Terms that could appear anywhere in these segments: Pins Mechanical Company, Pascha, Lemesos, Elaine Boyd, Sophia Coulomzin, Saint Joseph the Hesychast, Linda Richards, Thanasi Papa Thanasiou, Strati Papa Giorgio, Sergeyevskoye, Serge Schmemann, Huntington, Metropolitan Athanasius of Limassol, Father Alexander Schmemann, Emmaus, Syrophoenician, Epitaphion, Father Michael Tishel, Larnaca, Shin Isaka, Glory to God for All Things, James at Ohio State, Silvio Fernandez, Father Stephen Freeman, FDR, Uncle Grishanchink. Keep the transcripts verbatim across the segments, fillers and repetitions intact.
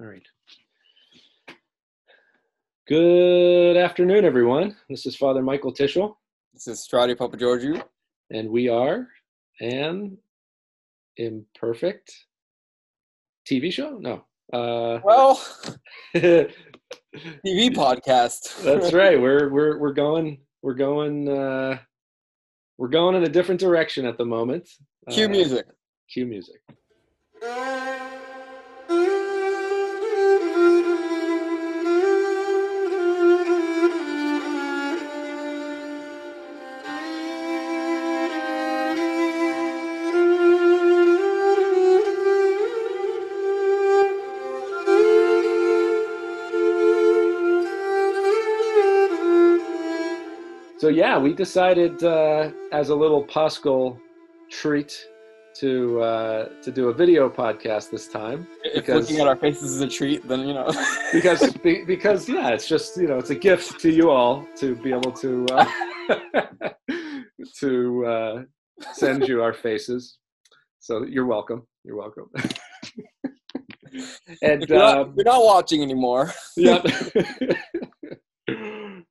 All right. Good afternoon, everyone. This is Father Michael Tishel. This is Strati Papa Giorgio. And we are an imperfect T V show? No. Uh, well, T V podcast. That's right. We're we're we're going we're going uh, we're going in a different direction at the moment. Cue uh, music. Cue music. So yeah, we decided uh, as a little Paschal treat to uh, to do a video podcast this time. If looking at our faces is a treat, then you know. because be, because yeah, it's just you know it's a gift to you all to be able to uh, to uh, send you our faces. So you're welcome. You're welcome. And you're not, um, you're not watching anymore. Yep.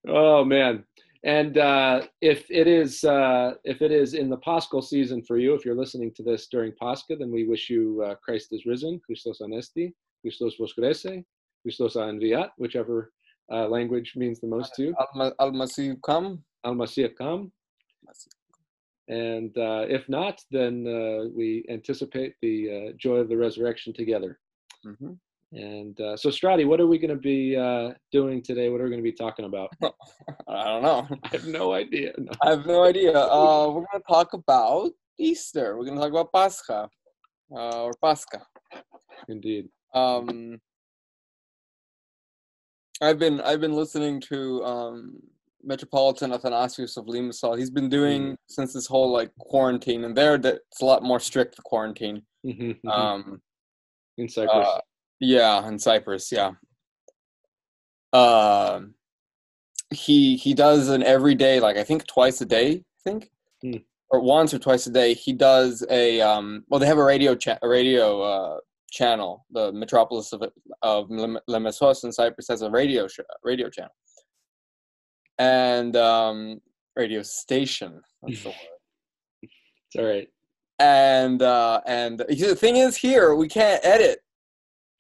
Oh man. And uh, if it is uh, if it is in the Paschal season for you, if you're listening to this during Pascha, then we wish you uh, Christ is risen, Christos anesti, Christos voskrese, Christos a enviat, whichever uh, language means the most to you. Al-Masih come. Al-Masih come. And uh, if not, then uh, we anticipate the uh, joy of the resurrection together. Mm-hmm. And uh, so, Strati, what are we going to be uh, doing today? What are we going to be talking about? I don't know. I have no idea. No. I have no idea. Uh, we're going to talk about Easter. We're going to talk about Pascha uh, or Pascha. Indeed. Um, I've been I've been listening to um, Metropolitan Athanasius of Limassol. He's been doing mm-hmm. since this whole like quarantine, and there that's a lot more strict the quarantine. Mm-hmm, um, in Cyprus. Uh, Yeah, in Cyprus, yeah. Uh, he he does an every day, like I think twice a day, I think, mm. or once or twice a day. He does a um, well. They have a radio cha- a radio uh, channel. The metropolis of of Lemesos in Cyprus has a radio sh- radio channel and um, radio station. That's the word. It's all right. And uh, and the thing is, here we can't edit.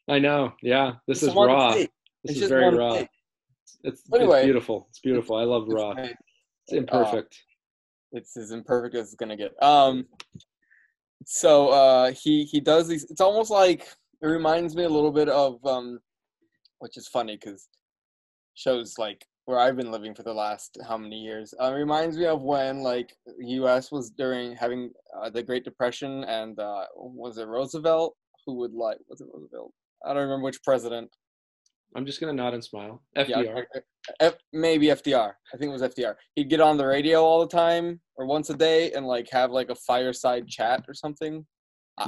I know. Yeah, this it's is raw. This it's is very raw. It's, it's, anyway, it's beautiful. It's beautiful. I love raw. It's imperfect. Uh, it's as imperfect as it's gonna get. Um. So uh, he he does these. It's almost like it reminds me a little bit of um, which is funny because shows like where I've been living for the last how many years. Uh, it reminds me of when like U S was during having uh, the Great Depression and uh, was it Roosevelt who would like was it Roosevelt. I don't remember which president. I'm just going to nod and smile. F D R. Yeah, F, maybe F D R. I think it was F D R. He'd get on the radio all the time or once a day and like have like a fireside chat or something.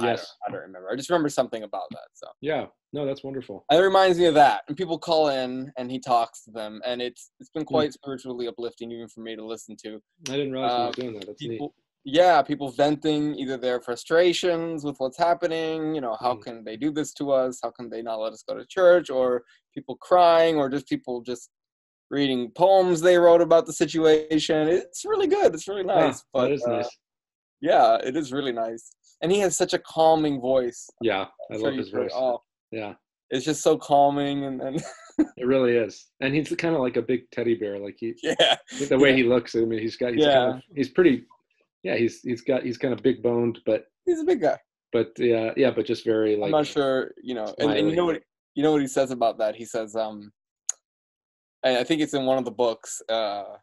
Yes. I don't, I don't remember. I just remember something about that. So yeah. No, that's wonderful. It reminds me of that. And people call in and he talks to them. And it's it's been quite mm. spiritually uplifting even for me to listen to. I didn't realize um, he was doing that. That's people, neat. Yeah, people venting either their frustrations with what's happening, you know, how mm. can they do this to us? How can they not let us go to church? Or people crying or just people just reading poems they wrote about the situation. It's really good. It's really nice. Yeah, but, that is uh, nice. Yeah, it is really nice. And he has such a calming voice. Yeah, I love his voice. Oh, yeah. It's just so calming. and, and It really is. And he's kind of like a big teddy bear. Like he, yeah. The way yeah. he looks, I mean, he's got, he's, yeah. kind of, he's pretty... Yeah, he's he's got he's kind of big boned, but he's a big guy. But yeah, yeah, but just very like. I'm not sure, you know, and, and you know what you know what he says about that. He says, um, and I think it's in one of the books. Uh,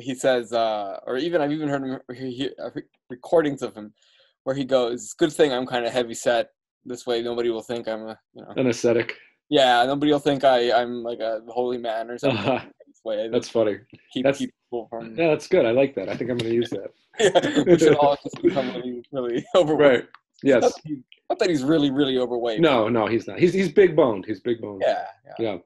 he says, uh, or even I've even heard him, he, he, recordings of him where he goes, "Good thing I'm kind of heavy set this way. Nobody will think I'm a you know an ascetic. Yeah, nobody will think I I'm like a holy man or something." Uh-huh. Way. That's funny. Keep, that's, keep people from... Yeah, that's good. I like that. I think I'm going to use that. Yeah, we should all just become really, really overweight. Right. Yes. Not that, he, not that he's really, really overweight. No, no, he's not. He's he's big boned. He's big boned. Yeah, yeah. Yeah.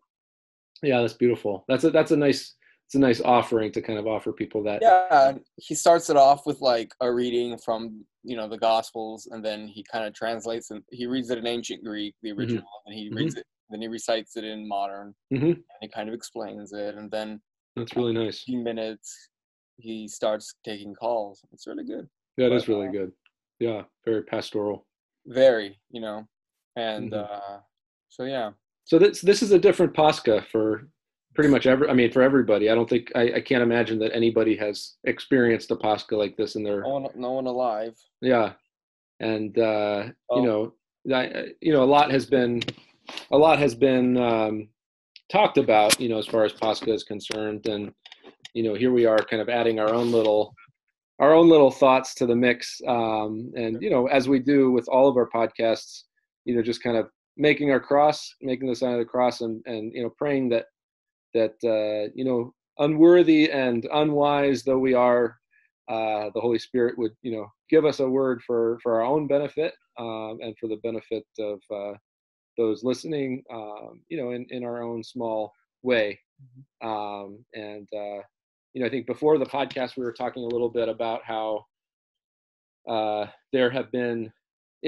Yeah, that's beautiful. That's a that's a nice it's a nice offering to kind of offer people that. Yeah, he starts it off with like a reading from, you know, the Gospels, and then he kind of translates and he reads it in ancient Greek, the original, mm-hmm. and he reads mm-hmm. it, then he recites it in modern, mm-hmm. and he kind of explains it, and then that's really nice. A few minutes, he starts taking calls. It's really good. Yeah, it but, is really uh, good. Yeah, very pastoral. Very, you know, and mm-hmm. uh, so yeah. So this this is a different Pascha for pretty much every. I mean, for everybody. I don't think I, I can't imagine that anybody has experienced a Pascha like this in their. No one, no one alive. Yeah, and uh, oh. you know, I, you know, a lot has been, a lot has been um, talked about. You know, as far as Pascha is concerned, and you know, here we are, kind of adding our own little. our own little thoughts to the mix. Um, and, you know, as we do with all of our podcasts, you know, just kind of making our cross, making the sign of the cross and, and, you know, praying that, that, uh, you know, unworthy and unwise though we are, uh, the Holy Spirit would, you know, give us a word for, for our own benefit um, and for the benefit of uh, those listening, um, you know, in, in our own small way. Um, and, uh, You know, I think before the podcast, we were talking a little bit about how uh, there have been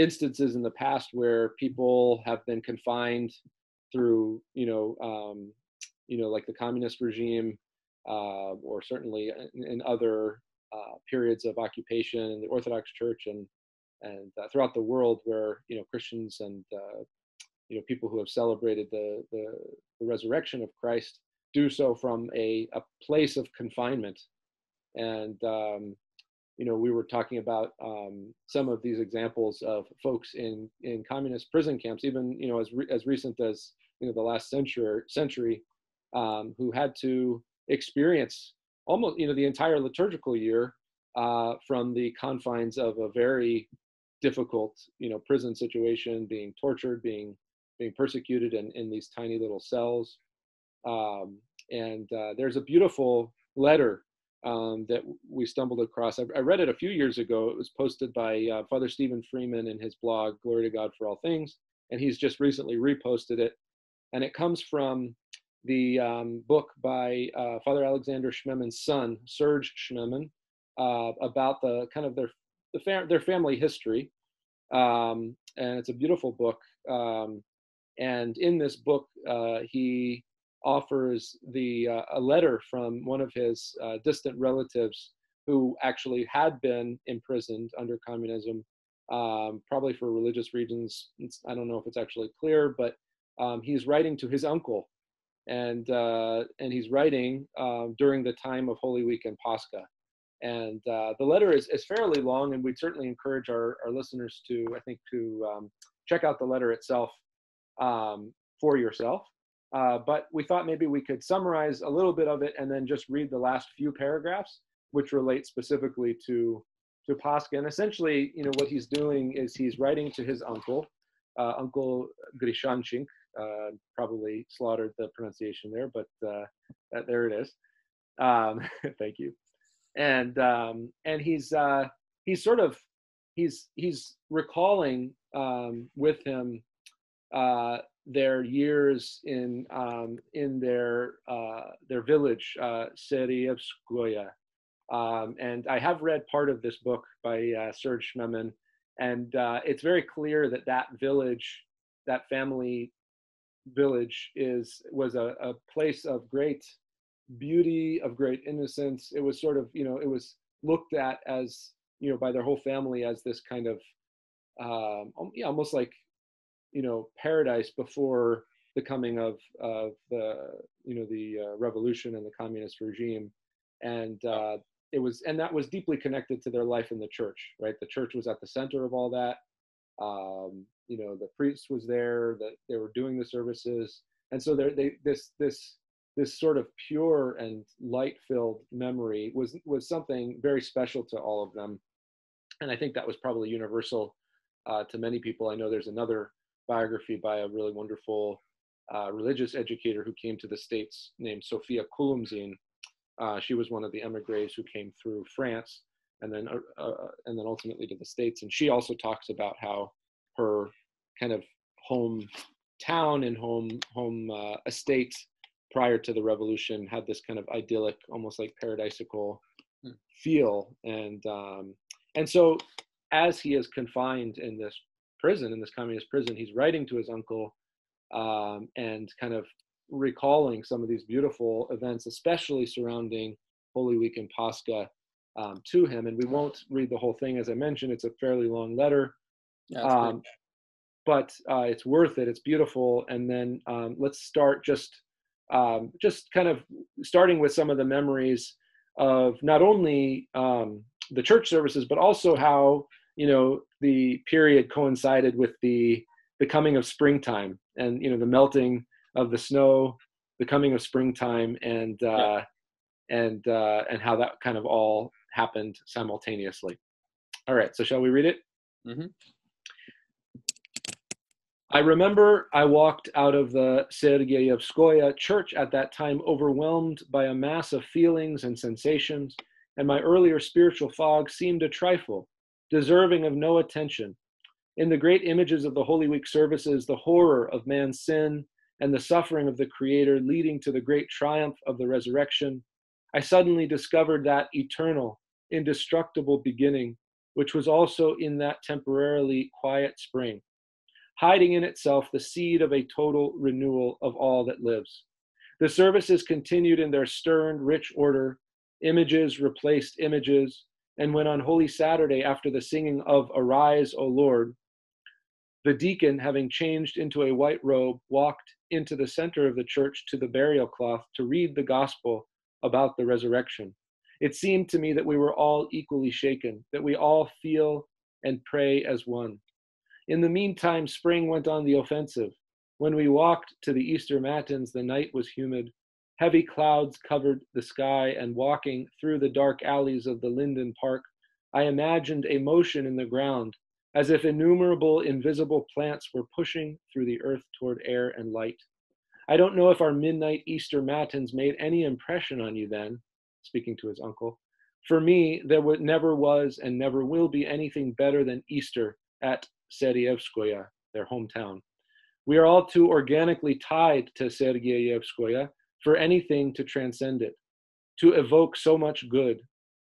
instances in the past where people have been confined through, you know, um, you know, like the communist regime, uh, or certainly in, in other uh, periods of occupation in the Orthodox Church and and uh, throughout the world, where you know Christians and uh, you know people who have celebrated the the, the resurrection of Christ. Do so from a, a place of confinement. And, um, you know, we were talking about um, some of these examples of folks in, in communist prison camps, even, you know, as re- as recent as, you know, the last century, century um, who had to experience almost, you know, the entire liturgical year uh, from the confines of a very difficult, you know, prison situation, being tortured, being, being persecuted in, in these tiny little cells. Um, and uh, there's a beautiful letter um, that we stumbled across. I, I read it a few years ago. It was posted by uh, Father Stephen Freeman in his blog, Glory to God for All Things. And he's just recently reposted it. And it comes from the um, book by uh, Father Alexander Schmemann's son, Serge Schmemann, uh, about the kind of their the fam- their family history. Um, and it's a beautiful book. Um, and in this book, uh, he... offers the uh, a letter from one of his uh, distant relatives who actually had been imprisoned under communism, um, probably for religious reasons. It's, I don't know if it's actually clear, but um, he's writing to his uncle, and uh, and he's writing uh, during the time of Holy Week and Pascha. And uh, the letter is, is fairly long, and we'd certainly encourage our, our listeners to, I think, to um, check out the letter itself um, for yourself. Uh, but we thought maybe we could summarize a little bit of it and then just read the last few paragraphs, which relate specifically to, to Pascha. And essentially, you know, what he's doing is he's writing to his uncle, uh, Uncle Grishanchink, uh, probably slaughtered the pronunciation there, but uh, that, there it is. Um, thank you. And um, and he's uh, he's sort of he's he's recalling um, with him. Uh, their years in um, in their uh, their village, uh, Sergeyevskoye. Um, and I have read part of this book by uh, Serge Schmemann, and uh, it's very clear that that village, that family village, is was a, a place of great beauty, of great innocence. It was sort of, you know, it was looked at as, you know, by their whole family as this kind of, um, yeah, almost like, you know, paradise before the coming of, of the, you know, the uh, revolution and the communist regime. And uh, it was, and that was deeply connected to their life in the church, right? The church was at the center of all that. Um, you know, the priest was there, that they were doing the services. And so there, they, this, this, this sort of pure and light-filled memory was, was something very special to all of them. And I think that was probably universal uh, to many people. I know there's another biography by a really wonderful uh, religious educator who came to the States named Sophia Coulomzin. Uh, she was one of the emigres who came through France and then uh, uh, and then ultimately to the States. And she also talks about how her kind of home town and home home uh, estate prior to the revolution had this kind of idyllic, almost like paradisical mm. feel. And um, and so as he is confined in this prison, in this communist prison, he's writing to his uncle um, and kind of recalling some of these beautiful events, especially surrounding Holy Week and Pascha, um, to him. And we won't read the whole thing. As I mentioned, it's a fairly long letter. Yeah, um, but uh, it's worth it. It's beautiful. And then um, let's start just um, just kind of starting with some of the memories of not only um, the church services, but also how, you know, the period coincided with the the coming of springtime and, you know, the melting of the snow, the coming of springtime, and uh, yeah. and uh, and how that kind of all happened simultaneously. All right, so shall we read it? Mm-hmm. I remember I walked out of the Sergeyevskoye church at that time overwhelmed by a mass of feelings and sensations, and my earlier spiritual fog seemed a trifle, deserving of no attention. In the great images of the Holy Week services, the horror of man's sin and the suffering of the Creator leading to the great triumph of the resurrection, I suddenly discovered that eternal, indestructible beginning, which was also in that temporarily quiet spring, hiding in itself the seed of a total renewal of all that lives. The services continued in their stern, rich order. Images replaced images, and when on Holy Saturday, after the singing of Arise, O Lord, the deacon, having changed into a white robe, walked into the center of the church to the burial cloth to read the gospel about the resurrection. It seemed to me that we were all equally shaken, that we all feel and pray as one. In the meantime, spring went on the offensive. When we walked to the Easter matins, the night was humid. Heavy clouds covered the sky, and walking through the dark alleys of the Linden Park, I imagined a motion in the ground, as if innumerable invisible plants were pushing through the earth toward air and light. I don't know if our midnight Easter matins made any impression on you then, speaking to his uncle. For me, there never was and never will be anything better than Easter at Sergeyevskoye, their hometown. We are all too organically tied to Sergeyevskoye for anything to transcend it, to evoke so much good.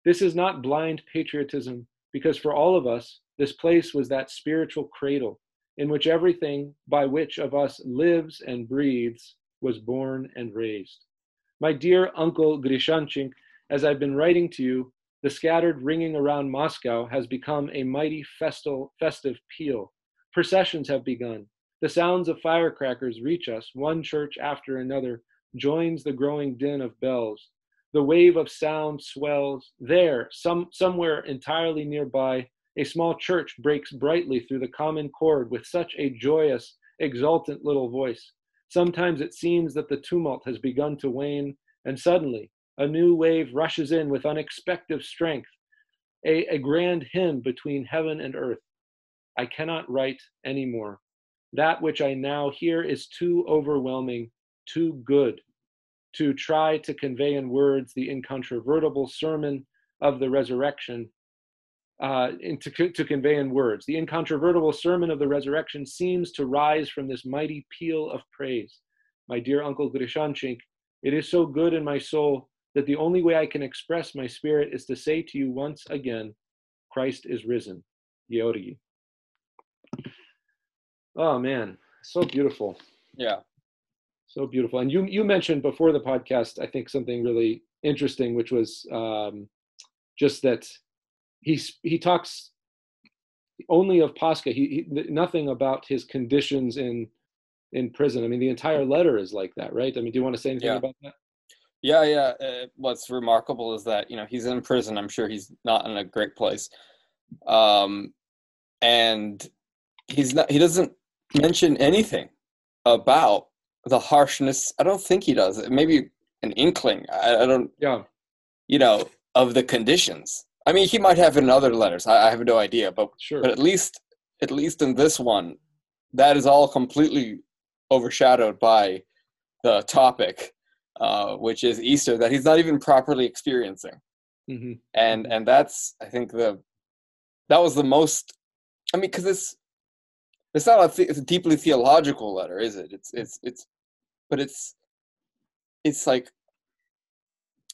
This is not blind patriotism, because for all of us, this place was that spiritual cradle in which everything by which of us lives and breathes was born and raised. My dear Uncle Grishanchink, as I've been writing to you, the scattered ringing around Moscow has become a mighty festal, festive peal. Processions have begun. The sounds of firecrackers reach us. One church after another joins the growing din of bells. The wave of sound swells. There, some, somewhere entirely nearby, a small church breaks brightly through the common chord with such a joyous, exultant little voice. Sometimes it seems that the tumult has begun to wane, and suddenly, a new wave rushes in with unexpected strength, a, a grand hymn between heaven and earth. I cannot write any more. That which I now hear is too overwhelming, too good, to try to convey in words the incontrovertible sermon of the resurrection. Uh, to, to convey in words, the incontrovertible sermon of the resurrection seems to rise from this mighty peal of praise. My dear Uncle Grishanchink, it is so good in my soul that the only way I can express my spirit is to say to you once again, Christ is risen. Georgi. Oh man, so beautiful. Yeah. So beautiful. And you, you mentioned before the podcast, I think something really interesting, which was um, just that he, he talks only of Pascha, he, he, nothing about his conditions in, in prison. I mean, the entire letter is like that, right? I mean, do you want to say anything yeah. about that? Yeah, yeah. Uh, what's remarkable is that, you know, he's in prison. I'm sure he's not in a great place. Um, and he's not, he doesn't mention anything about the harshness. I don't think he does. Maybe an inkling. I, I don't, yeah. you know, of the conditions. I mean, he might have in other letters. I, I have no idea. But sure. but at least at least in this one, that is all completely overshadowed by the topic. Uh, which is Easter, that he's not even properly experiencing, mm-hmm. and and that's I think the that was the most. I mean, because it's it's not a, th- it's a deeply theological letter, is it? It's it's it's, but it's it's like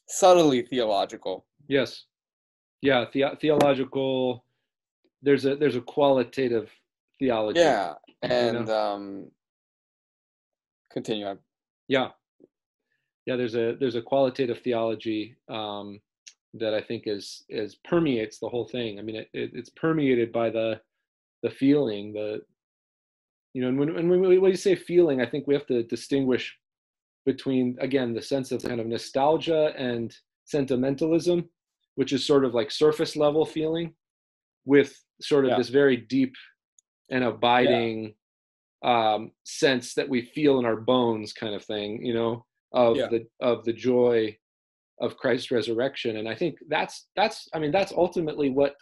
subtly theological. Yes. Yeah. The- theological. There's a, there's a qualitative theology. Yeah. And, you know? um, continue on. Yeah. Yeah. There's a, there's a qualitative theology, um, that I think is, is permeates the whole thing. I mean, it, it it's permeated by the, the feeling, the, you know, and when, when we, when you say feeling, I think we have to distinguish between, again, the sense of kind of nostalgia and sentimentalism, which is sort of like surface level feeling, with sort of yeah. this very deep and abiding yeah. um, sense that we feel in our bones kind of thing, you know, of yeah. the, of the joy of Christ's resurrection. And I think that's, that's, I mean, that's ultimately what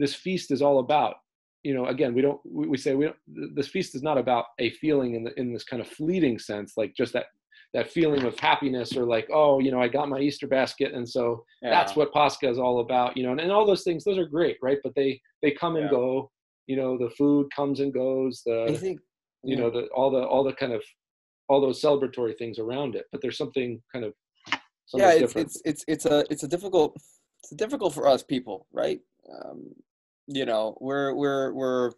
this feast is all about. You know, again, we don't, we, we say we don't, this feast is not about a feeling in the, in this kind of fleeting sense, like just that, that feeling of happiness, or like, oh, you know, I got my Easter basket, and so yeah. that's what Pascha is all about, you know, and, and all those things, those are great, right? But they, they come and yeah. go, you know, the food comes and goes, the, I think, you yeah. know, the, all the, all the kind of, all those celebratory things around it, but there's something kind of, something yeah, it's, different. it's, it's, it's a, it's a difficult, it's difficult for us people, right? Um, you know, we're, we're, we're,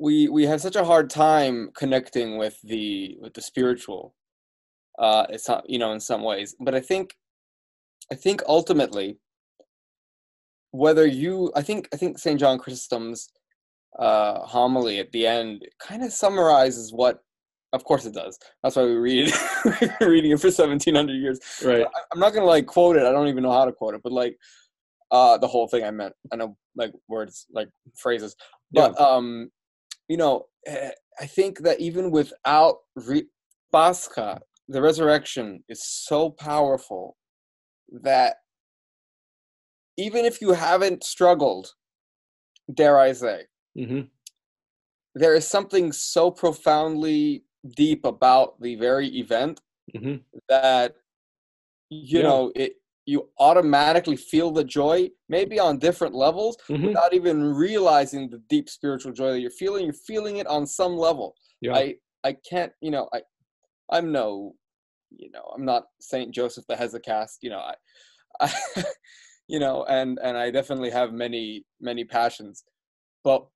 we we have such a hard time connecting with the with the spiritual, uh, it's not, you know, in some ways. But I think, I think ultimately, whether you, I think I think Saint John Chrysostom's uh, homily at the end kind of summarizes what, of course it does. That's why we read it, reading it for seventeen hundred years. Right. I, I'm not gonna like quote it. I don't even know how to quote it. But like uh, the whole thing, I meant, I know like words, like phrases, but. Yeah. Um, You know, I think that even without re- Pascha, the resurrection is so powerful that even if you haven't struggled, dare I say, mm-hmm. there is something so profoundly deep about the very event mm-hmm. that, you yeah. know, it you automatically feel the joy, maybe on different levels, mm-hmm. without even realizing the deep spiritual joy that you're feeling. You're feeling it on some level. Yeah. I, I can't, you know, I, I'm no, you know, I'm not Saint Joseph the Hesychast, you know, I, I you know, and, and I definitely have many, many passions, but,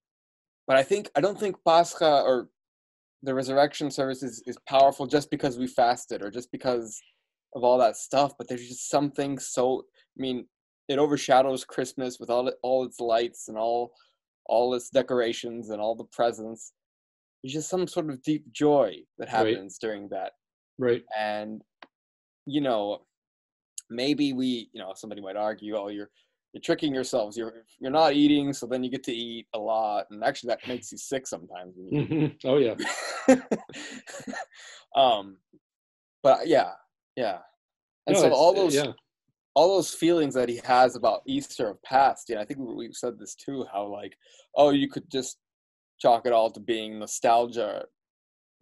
but I think, I don't think Pascha or the resurrection service is, is powerful just because we fasted or just because of all that stuff, but there's just something so, I mean, it overshadows Christmas with all all its lights and all all its decorations and all the presents. There's just some sort of deep joy that happens right. during that. Right. And, you know, maybe we, you know, somebody might argue, oh, you're you're tricking yourselves. You're you're not eating, so then you get to eat a lot. And actually that makes you sick sometimes. Oh, yeah. um, but yeah. Yeah, and no, so all those, uh, yeah. all those feelings that he has about Easter of past, you know, I think we, we've said this too, how like, oh, you could just chalk it all to being nostalgia.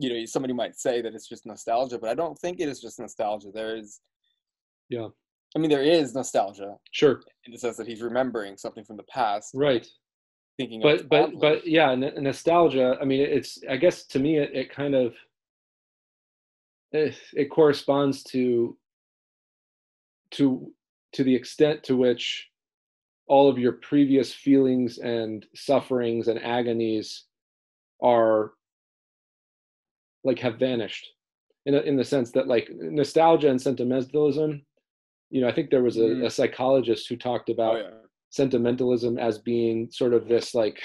You know, somebody might say that it's just nostalgia, but I don't think it is just nostalgia. There is, yeah, I mean, there is nostalgia, sure, in the sense that he's remembering something from the past, right? Thinking, but but but yeah, nostalgia. I mean, it's I guess to me it, it kind of. It, it corresponds to to to the extent to which all of your previous feelings and sufferings and agonies are like have vanished in a, in the sense that like nostalgia and sentimentalism, you know, I think there was a, mm. a psychologist who talked about oh, yeah. sentimentalism as being sort of this like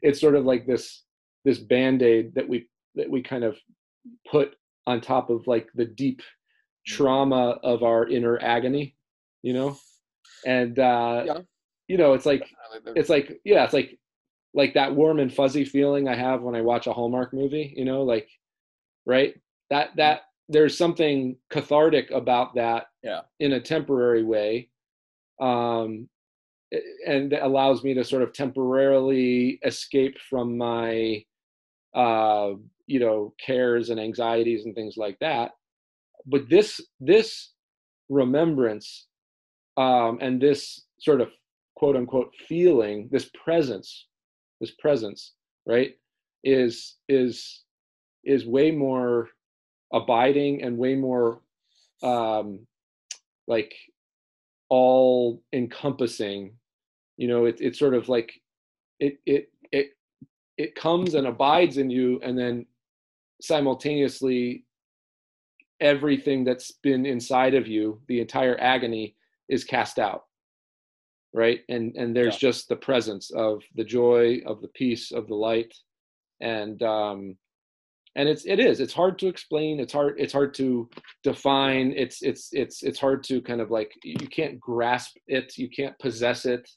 it's sort of like this this band-aid that we that we kind of put on top of like the deep trauma of our inner agony, you know? And, uh, yeah. you know, it's like, it's like, yeah, it's like, like that warm and fuzzy feeling I have when I watch a Hallmark movie, you know, like, right. That, that there's something cathartic about that yeah. in a temporary way. Um, and that allows me to sort of temporarily escape from my, uh, you know, cares and anxieties and things like that. But this, this remembrance um, and this sort of quote unquote feeling, this presence, this presence, right, is, is, is way more abiding and way more um, like all encompassing. You know, it's it's sort of like it it it it comes and abides in you, and then simultaneously everything that's been inside of you, the entire agony, is cast out, right? And and there's yeah. just the presence of the joy, of the peace, of the light, and um, and it's it is it's hard to explain. It's hard it's hard to define. It's it's it's it's hard to kind of like you can't grasp it. You can't possess it.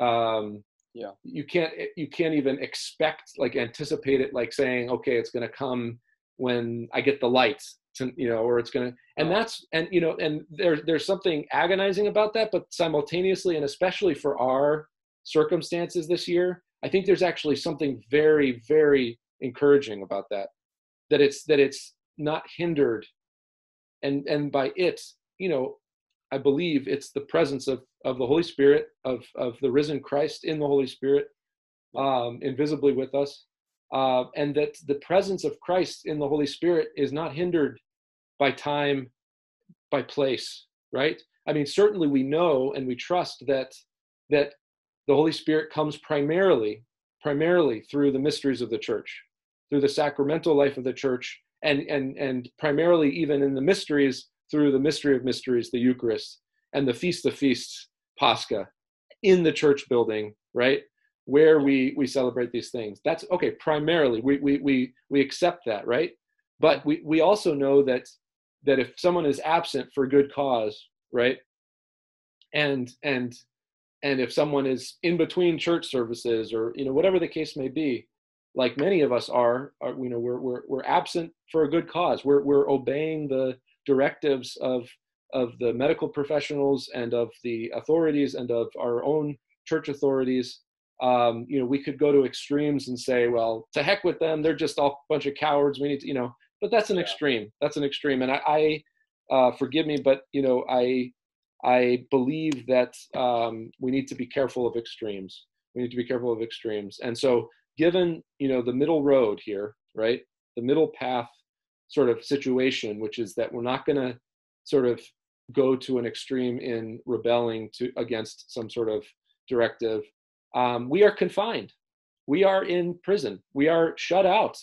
Um, yeah. You can't you can't even expect like anticipate it. Like saying, okay, it's gonna come when I get the light. To, you know, or it's gonna, and that's, and you know, and there's there's something agonizing about that, but simultaneously, and especially for our circumstances this year, I think there's actually something very, very encouraging about that. That it's that it's not hindered, and and by it, you know, I believe it's the presence of of the Holy Spirit, of of the risen Christ in the Holy Spirit, um, invisibly with us, uh, and that the presence of Christ in the Holy Spirit is not hindered by time, by place, right? I mean, certainly we know and we trust that that the Holy Spirit comes primarily, primarily through the mysteries of the church, through the sacramental life of the church, and and and primarily even in the mysteries, through the mystery of mysteries, the Eucharist, and the Feast of Feasts, Pascha, in the church building, right? Where we we celebrate these things. That's okay, primarily. We we we we accept that, right? But we, we also know that that if someone is absent for good cause, right, and and and if someone is in between church services, or you know whatever the case may be, like many of us are, are you know we're we're we're absent for a good cause. We're we're obeying the directives of of the medical professionals and of the authorities and of our own church authorities. Um, you know, we could go to extremes and say, well, to heck with them; they're just all a bunch of cowards. We need to, you know. But that's an yeah. extreme. That's an extreme. And I, I uh, forgive me, but you know, I, I believe that um, we need to be careful of extremes. We need to be careful of extremes. And so, given you know the middle road here, right, the middle path sort of situation, which is that we're not going to sort of go to an extreme in rebelling to against some sort of directive. Um, we are confined. We are in prison. We are shut out.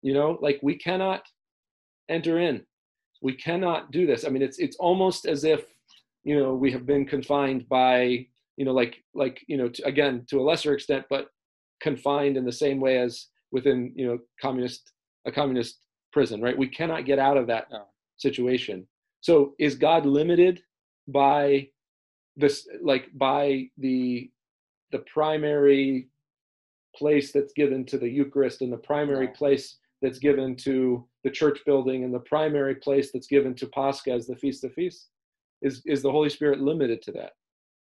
You know, like we cannot enter in. We cannot do this. I mean, it's it's almost as if, you know, we have been confined by, you know, like like you know, to, again, to a lesser extent, but confined in the same way as within, you know, communist a communist prison, right? We cannot get out of that no. situation. So, is God limited by this? Like by the the primary place that's given to the Eucharist, and the primary place that's given to the church building, and the primary place that's given to Pascha as the Feast of Feasts? Is is the Holy Spirit limited to that?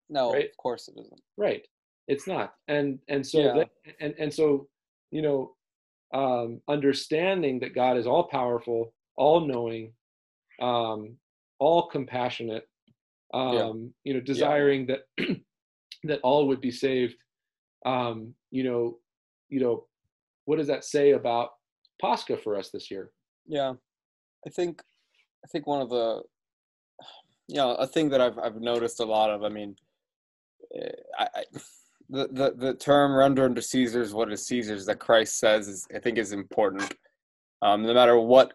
No, right? Of course it isn't. Right, it's not. And and so yeah. that, and and so you know, um, understanding that God is all powerful, all knowing, um, all compassionate. Um, yeah. You know, desiring yeah. that. that all would be saved. Um, you know, you know, what does that say about Pascha for us this year? Yeah, I think, I think one of the, you know, a thing that I've I've noticed a lot of. I mean, I, I the, the the term "render unto Caesar's what is Caesar's" that Christ says is, I think, is important. Um, no matter what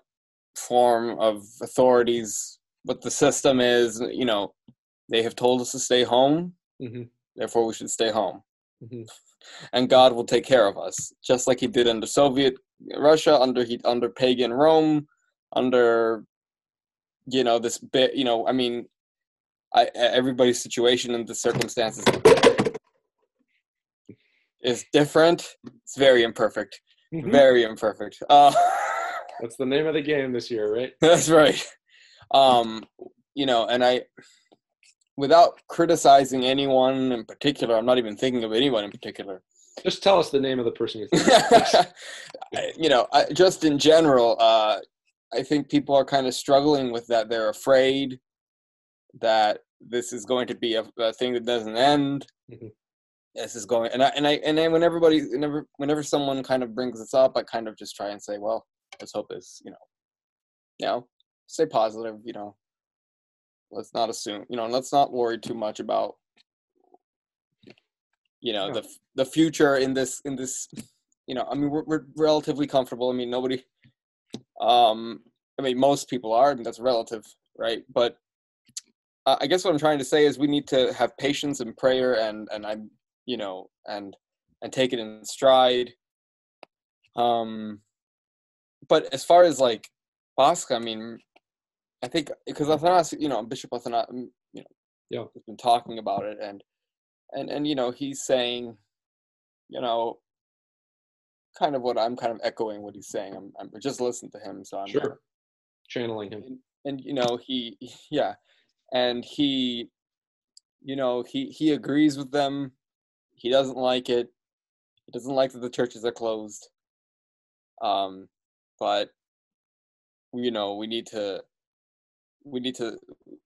form of authorities, what the system is, you know, they have told us to stay home. Mm-hmm. Therefore, we should stay home. Mm-hmm. And God will take care of us, just like he did under Soviet Russia, under he, under pagan Rome, under, you know, this bit, you know, I mean, I, everybody's situation and the circumstances is different. It's very imperfect. Mm-hmm. Very imperfect. Uh, That's the name of the game this year, right? That's right. Um, you know, and I... Without criticizing anyone in particular, I'm not even thinking of anyone in particular. Just tell us the name of the person you think. You know, I, just in general, uh, I think people are kind of struggling with that. They're afraid that this is going to be a, a thing that doesn't end. Mm-hmm. This is going, and I and I and then when everybody, whenever whenever someone kind of brings this up, I kind of just try and say, well, let's hope this, you know, you know, stay positive, you know, let's not assume, you know, and let's not worry too much about, you know, the the future in this, in this, you know, I mean, we're, we're relatively comfortable. I mean, nobody, um, I mean, most people are, and that's relative, right? But uh, I guess what I'm trying to say is we need to have patience and prayer and, and I'm, you know, and, and take it in stride. Um, but as far as like Pascha, I mean, I think because Athanasius, you know, Bishop Athanasius, you know, yeah. has been talking about it, and and and you know, he's saying, you know, kind of what I'm kind of echoing what he's saying. I'm, I'm just listening to him, so I'm sure not, channeling him. And, and you know, he yeah, and he, you know, he he agrees with them. He doesn't like it. He doesn't like that the churches are closed. Um, but you know, we need to. We need to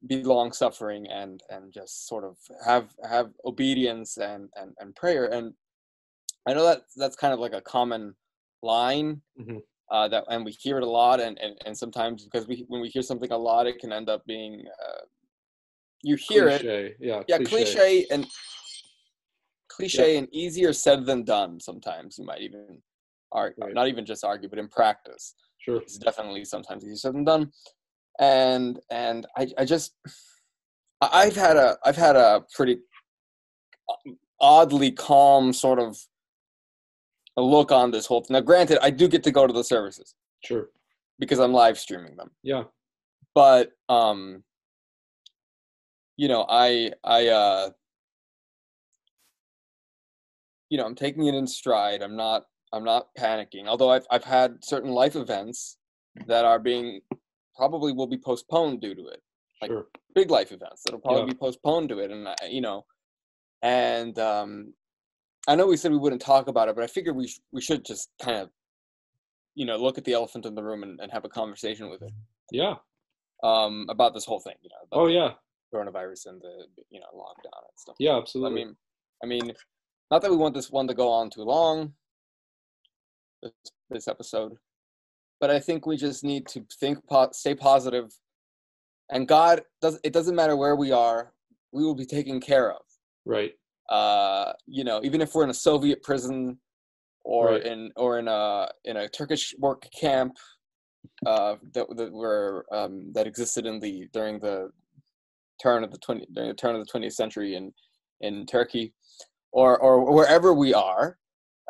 be long suffering and, and just sort of have, have obedience and, and, and prayer. And I know that that's kind of like a common line, mm-hmm. uh, that, and we hear it a lot. And, and, and sometimes because we, when we hear something a lot, it can end up being, uh, you hear cliche. it. Yeah. Yeah. Cliche, cliche and cliche yeah. and easier said than done. Sometimes you might even argue, right. not even just argue, but in practice, sure. It's definitely sometimes easier said than done. And, and I, I just, I've had a, I've had a pretty oddly calm sort of a look on this whole thing. Now, granted, I do get to go to the services. Sure. Because I'm live streaming them. Yeah. But, um, you know, I, I, uh, you know, I'm taking it in stride. I'm not, I'm not panicking. Although I've, I've had certain life events that are being, probably will be postponed due to it, like sure. big life events that'll probably yeah. be postponed to it. And I, you know, and um, I know we said we wouldn't talk about it, but I figured we sh- we should just kind of, you know, look at the elephant in the room and, and have a conversation with it. Yeah. Um, about this whole thing, you know. Oh yeah. Coronavirus and the, you know, lockdown and stuff. Yeah, absolutely. I mean, I mean, not that we want this one to go on too long. This, this episode. But I think we just need to think, stay positive, and God does. It doesn't matter where we are; we will be taken care of. Right. Uh, you know, even if we're in a Soviet prison, or right. in or in a in a Turkish work camp uh, that that were um, that existed in the during the turn of the twenty during the turn of the twentieth century in in Turkey, or or wherever we are.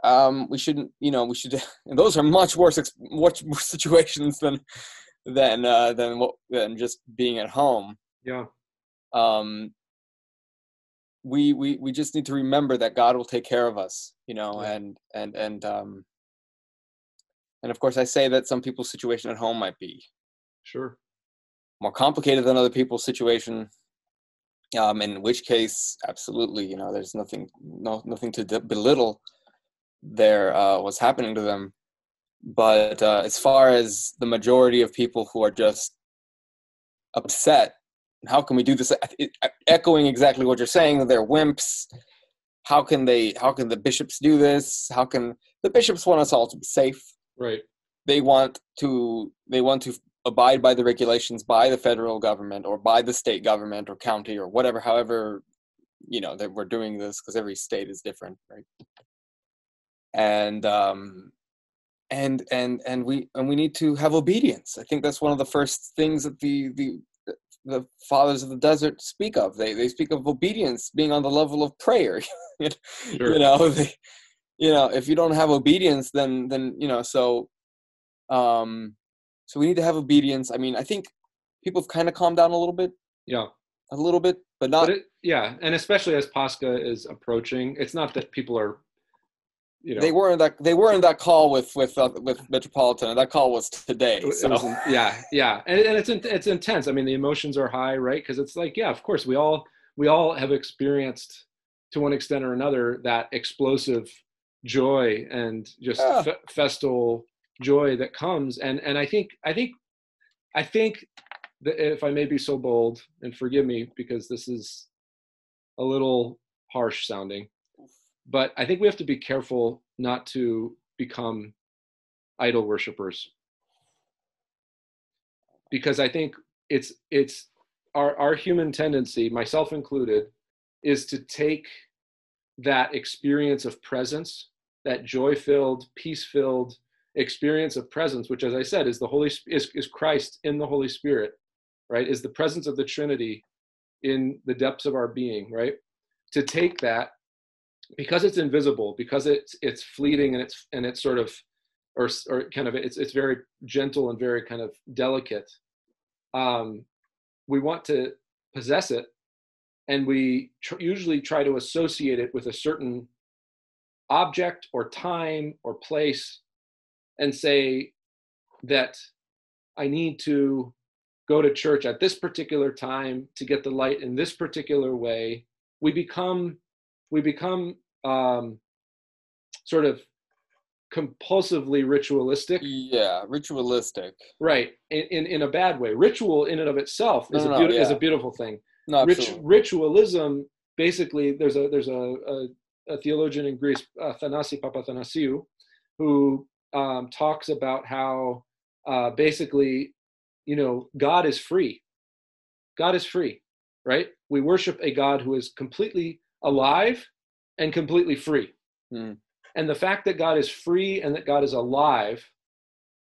Um, we shouldn't, you know, we should, and those are much worse, much worse situations than, than, uh, than, what, than just being at home. Yeah. Um, we, we, we just need to remember that God will take care of us, you know, yeah. and, and, and, um, and of course I say that some people's situation at home might be sure more complicated than other people's situation. Um, in which case, absolutely, you know, there's nothing, no, nothing to belittle. There uh what's happening to them, but uh as far as the majority of people who are just upset, how can we do this? It, echoing exactly what you're saying, they're wimps. How can they how can the bishops do this? How can the bishops want us all to be safe, right? They want to they want to abide by the regulations by the federal government or by the state government or county or whatever, however, you know, that we're doing this, because every state is different, right? And, um, and, and, and we, and we need to have obedience. I think that's one of the first things that the, the, the fathers of the desert speak of. They, they speak of obedience being on the level of prayer, sure. you know, they, you know, if you don't have obedience, then, then, you know, so, um, so we need to have obedience. I mean, I think people have kind of calmed down a little bit. Yeah. A little bit, but not. But it, yeah. And especially as Pascha is approaching, it's not that people are, you know. They were in that. They were in that call with with uh, with Metropolitan, and that call was today. So. Was, yeah, yeah, and, and it's in, it's intense. I mean, the emotions are high, right? Because it's like, yeah, of course, we all we all have experienced to one extent or another that explosive joy and just yeah. fe- festal joy that comes. And and I think I think I think that, if I may be so bold, and forgive me because this is a little harsh sounding. But I think we have to be careful not to become idol worshipers. because I think it's it's our our human tendency, myself included, is to take that experience of presence, that joy-filled, peace-filled experience of presence, which, as I said, is the Holy is, is Christ in the Holy Spirit, right? Is the presence of the Trinity in the depths of our being, right? To take that, because it's invisible, because it's it's fleeting and it's and it's sort of, or or kind of it's it's very gentle and very kind of delicate. Um, we want to possess it, and we tr- usually try to associate it with a certain object or time or place, and say that I need to go to church at this particular time to get the light in this particular way. We become we become um, sort of compulsively ritualistic. Yeah, ritualistic. Right, in in, in a bad way. Ritual in and of itself is, no, no, a, be- no, yeah. is a beautiful thing. No, Rit- ritualism, basically, there's a there's a, a, a theologian in Greece, uh, Thanasi Papa Thanasiou, who um, talks about how uh, basically, you know, God is free. God is free, right? We worship a God who is completely alive and completely free. Mm. And the fact that God is free and that God is alive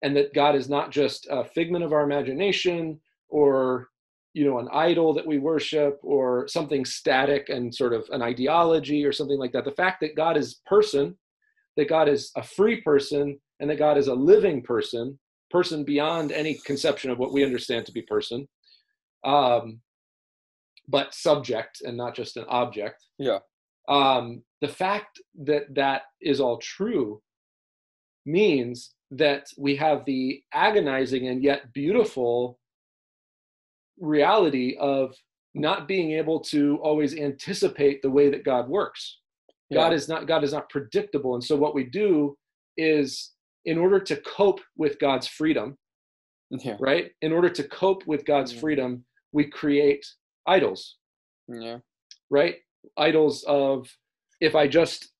and that God is not just a figment of our imagination or, you know, an idol that we worship or something static and sort of an ideology or something like that. The fact that God is person, that God is a free person, and that God is a living person, person beyond any conception of what we understand to be person, um, but subject and not just an object. Yeah. Um, the fact that that is all true means that we have the agonizing and yet beautiful reality of not being able to always anticipate the way that God works. Yeah. God is not, God is not predictable. And so what we do is, in order to cope with God's freedom, yeah. right? In order to cope with God's yeah. freedom, we create idols, yeah. right? Idols of, if I just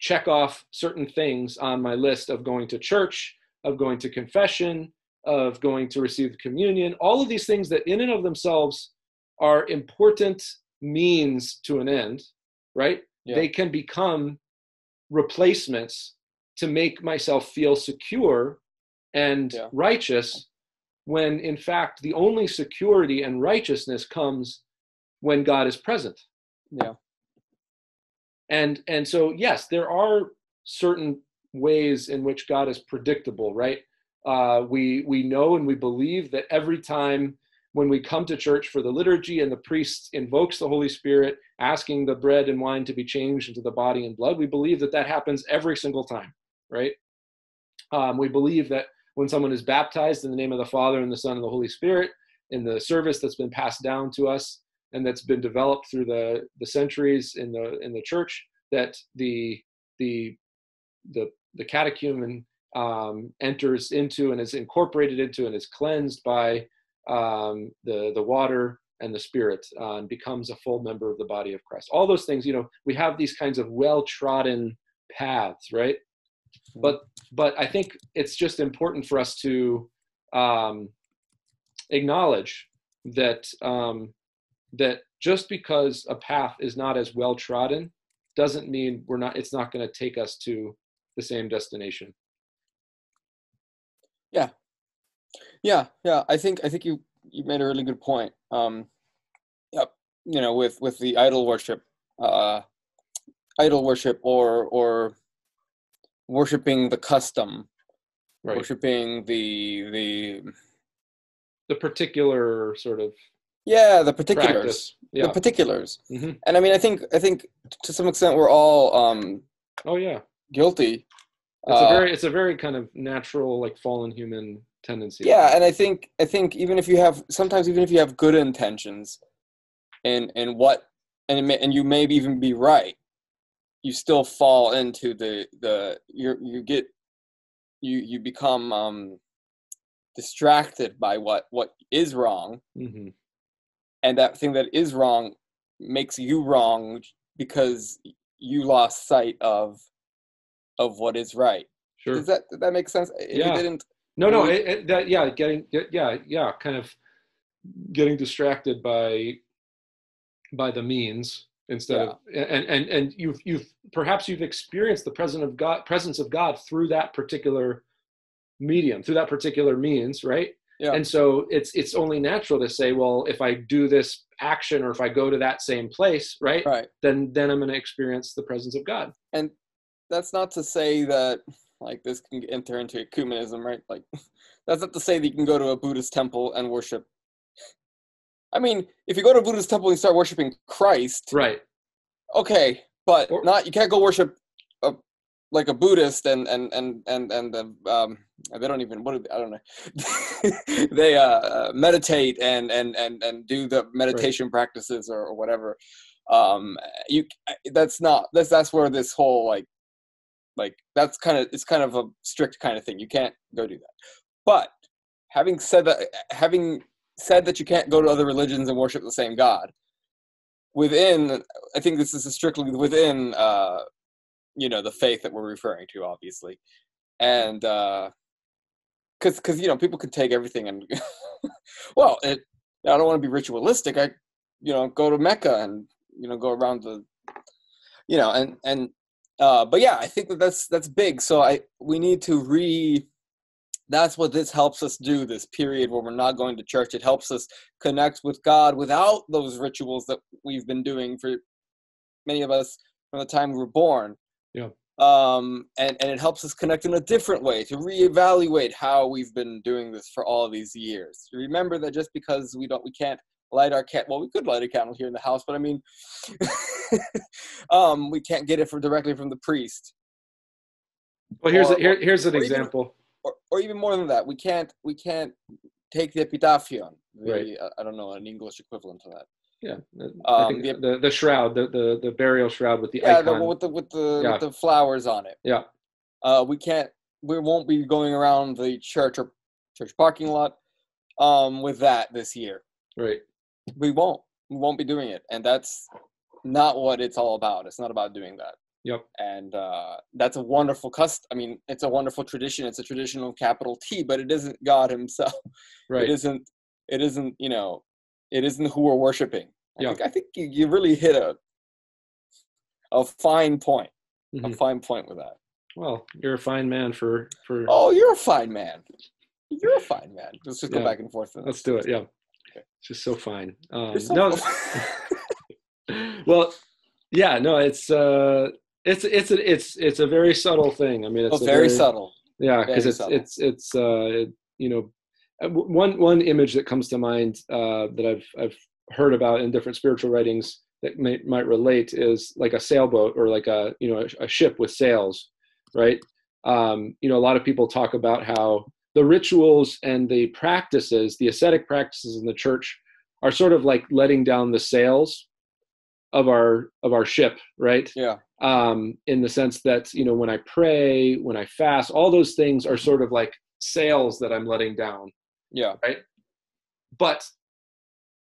check off certain things on my list of going to church, of going to confession, of going to receive communion, all of these things that in and of themselves are important means to an end, right? Yeah. They can become replacements to make myself feel secure and yeah. righteous, when in fact the only security and righteousness comes when God is present. Yeah. And and so, yes, there are certain ways in which God is predictable, right? Uh, we we know and we believe that every time when we come to church for the liturgy and the priest invokes the Holy Spirit, asking the bread and wine to be changed into the body and blood, we believe that that happens every single time, right? Um, we believe that when someone is baptized in the name of the Father and the Son and the Holy Spirit, in the service that's been passed down to us and that's been developed through the, the centuries in the in the church, that the the the, the catechumen um, enters into and is incorporated into and is cleansed by um, the the water and the Spirit, uh, and becomes a full member of the body of Christ. All those things, you know, we have these kinds of well-trodden paths, right? But but I think it's just important for us to um, acknowledge that. Um, that just because a path is not as well trodden doesn't mean we're not, it's not going to take us to the same destination. Yeah. Yeah. Yeah. I think, I think you, you made a really good point. Um, yep. You know, with, with the idol worship, uh, idol worship or, or worshiping the custom, right. worshiping the, the, the particular sort of, Yeah, the particulars, yeah. the particulars, mm-hmm. and I mean, I think, I think to some extent we're all, um, oh yeah, guilty. It's uh, a very, it's a very kind of natural, like fallen human tendency. Yeah, and I think, I think even if you have, sometimes even if you have good intentions, and and what, and it may, and you may even be right, you still fall into the the you you get, you you become um, distracted by what what is wrong. Mm-hmm. And that thing that is wrong makes you wrong because you lost sight of of what is right. Sure. Does that, does that make sense? If yeah. you didn't No, no, it, it, that, yeah, getting, yeah, yeah, kind of getting distracted by by the means instead yeah. of, and and and you've you've perhaps you've experienced the presence of God, presence of God through that particular medium, through that particular means, right? Yeah. And so it's it's only natural to say, well, if I do this action or if I go to that same place, right? Right. Then then I'm going to experience the presence of God. And that's not to say that. Like, this can enter into ecumenism, right? Like, that's not to say that you can go to a Buddhist temple and worship. I mean, if you go to a Buddhist temple and start worshiping Christ. Right. Okay, but or, not you can't go worship, a, like, a Buddhist and, and, and, and, and the, um, they don't even, what they, I don't know. they uh, meditate and, and, and, and do the meditation right. practices or, or whatever. Um, you That's not, that's, that's where this whole, like, Like that's kind of, it's kind of a strict kind of thing. You can't go do that. But having said that, having said that you can't go to other religions and worship the same God, within, I think this is strictly within, uh, you know, the faith that we're referring to, obviously. And uh, cause, cause, you know, people can take everything and, well, it, I don't want to be ritualistic. I, you know, go to Mecca and, you know, go around the, you know, and, and, Uh, but yeah, I think that that's, that's big. So I, we need to re, that's what this helps us do, this period where we're not going to church. It helps us connect with God without those rituals that we've been doing for many of us from the time we were born. Yeah. Um, and, and it helps us connect in a different way, to reevaluate how we've been doing this for all these years. Remember that just because we don't, we can't light our cat. Well, we could light a candle here in the house, but I mean, um, we can't get it from directly from the priest. Well, here's or, a, here, here's an or example, even, or, or even more than that, we can't we can't take the epitaphion. Really, right. I, I don't know an English equivalent to that. Yeah, um, I think the, the the shroud, the, the the burial shroud with the yeah, icon. The, with the with the yeah. with the flowers on it. Yeah, uh, we can't. We won't be going around the church or church parking lot um, with that this year. Right. We won't. We won't be doing it, and that's not what it's all about. It's not about doing that. Yep. And uh, that's a wonderful custom. I mean, it's a wonderful tradition. It's a traditional capital T, but it isn't God Himself. Right. It isn't. It isn't. You know, it isn't who we're worshiping. I yep. think. I think you, you really hit a a fine point. Mm-hmm. A fine point with that. Well, you're a fine man for for. Oh, you're a fine man. You're a fine man. Let's just yeah. go back and forth. Let's do it. Yeah. It's just so fine. Um, so no, well, yeah, no, it's uh, it's it's a, it's it's a very subtle thing. I mean, it's oh, a very, very subtle. Yeah, because it's, it's it's it's uh, it, you know, one one image that comes to mind uh, that I've I've heard about in different spiritual writings that may, might relate is like a sailboat or like a you know a, a ship with sails, right? Um, you know, a lot of people talk about how the rituals and the practices, the ascetic practices in the church, are sort of like letting down the sails of our of our ship, right? Yeah. Um, in the sense that, you know, when I pray, when I fast, all those things are sort of like sails that I'm letting down. Yeah. Right. But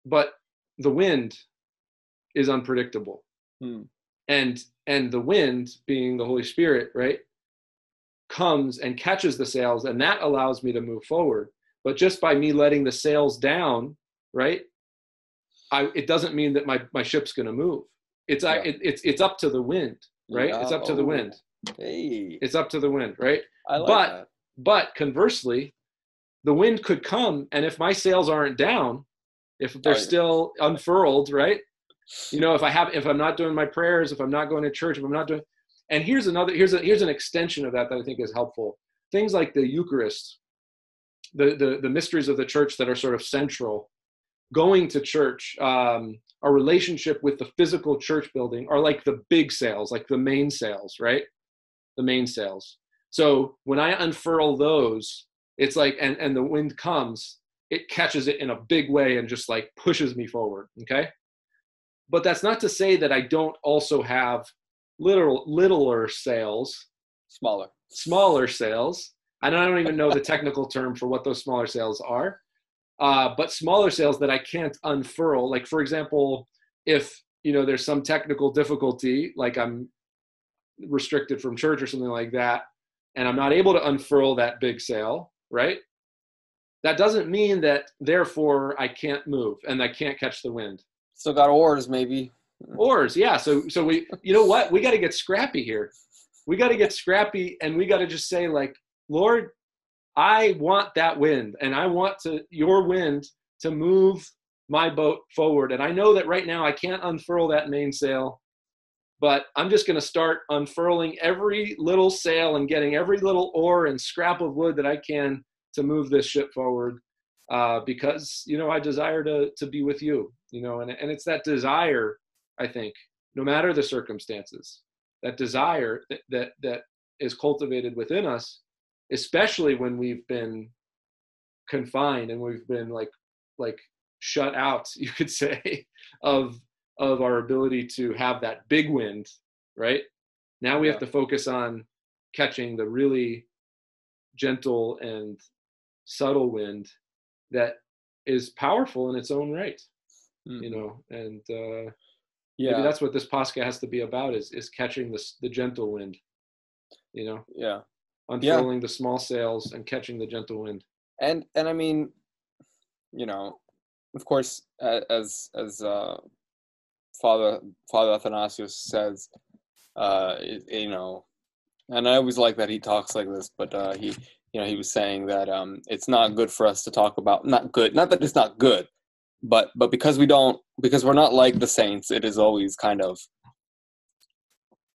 but the wind is unpredictable, hmm. and and the wind, being the Holy Spirit, right, comes and catches the sails, and that allows me to move forward. But just by me letting the sails down, right, I, it doesn't mean that my, my ship's going to move. It's yeah. I, it, it's it's up to the wind, right? Yeah. It's up to oh. the wind. Hey. It's up to the wind, right? I like but, that. But conversely, the wind could come, and if my sails aren't down, if they're oh, yeah. still unfurled, right? You know, if I have, if I'm not doing my prayers, if I'm not going to church, if I'm not doing. And here's another, here's a, here's an extension of that that I think is helpful. Things like the Eucharist, the the, the mysteries of the church that are sort of central, going to church, um, our relationship with the physical church building are like the big sails, like the main sails, right? The main sails. So when I unfurl those, it's like, and, and the wind comes, it catches it in a big way and just like pushes me forward, okay? But that's not to say that I don't also have Little, littler sails, smaller, smaller sails. And I don't even know the technical term for what those smaller sails are, uh, but smaller sails that I can't unfurl. Like, for example, if you know there's some technical difficulty, like I'm restricted from church or something like that, and I'm not able to unfurl that big sail, right? That doesn't mean that, therefore, I can't move and I can't catch the wind. Still got oars, maybe. Oars, yeah. So, so we, you know what? We got to get scrappy here. We got to get scrappy, and we got to just say, like, Lord, I want that wind, and I want to your wind to move my boat forward. And I know that right now I can't unfurl that mainsail, but I'm just going to start unfurling every little sail and getting every little oar and scrap of wood that I can to move this ship forward, uh, because, you know, I desire to to be with you, you know, and, and it's that desire, I think, no matter the circumstances, that desire that, that that is cultivated within us, especially when we've been confined and we've been like like shut out, you could say, of of our ability to have that big wind, right? Now we yeah. have to focus on catching the really gentle and subtle wind that is powerful in its own right, mm. you know, and uh, yeah, maybe that's what this Pascha has to be about, is is catching the, the gentle wind, you know, yeah, unfurling yeah. the small sails and catching the gentle wind. And, and I mean, you know, of course, as, as, uh, Father, Father Athanasius says, uh, you know, and I always like that he talks like this, but uh, he, you know, he was saying that um, it's not good for us to talk about, not good, not that it's not good, but, but because we don't, because we're not like the saints, it is always kind of,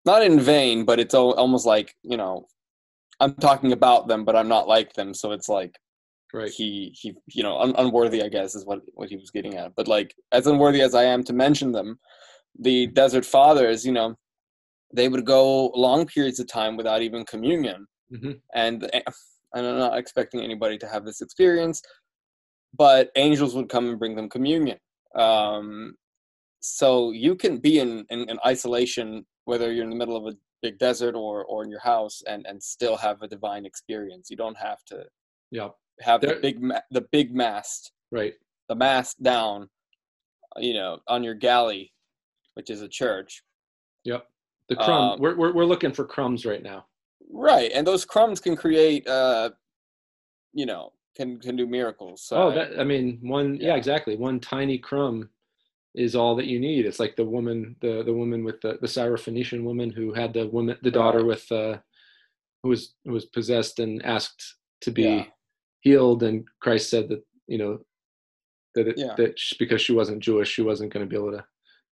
not in vain, but it's almost like, you know, I'm talking about them, but I'm not like them. So it's like, right. He, he, you know, un- unworthy, I guess, is what, what he was getting at. But like, as unworthy as I am to mention them, the Desert Fathers, you know, they would go long periods of time without even communion. Mm-hmm. And, and I'm not expecting anybody to have this experience, but angels would come and bring them communion. Um, so you can be in, in, in isolation, whether you're in the middle of a big desert or, or in your house, and, and still have a divine experience. You don't have to. Yeah. Have there, the big ma- the big mast, right? The mast down, you know, on your galley, which is a church. Yep. The crumb. Um, we're, we're we're looking for crumbs right now. Right, and those crumbs can create, uh, you know, can can do miracles. So oh, I, that, I mean, one yeah. yeah, exactly. One tiny crumb is all that you need. It's like the woman, the the woman with the the Syrophoenician woman who had the woman, the daughter right. with, uh, who was who was possessed and asked to be. Yeah. healed, and Christ said that, you know, that it, yeah. that she, because she wasn't Jewish, she wasn't going to be able to,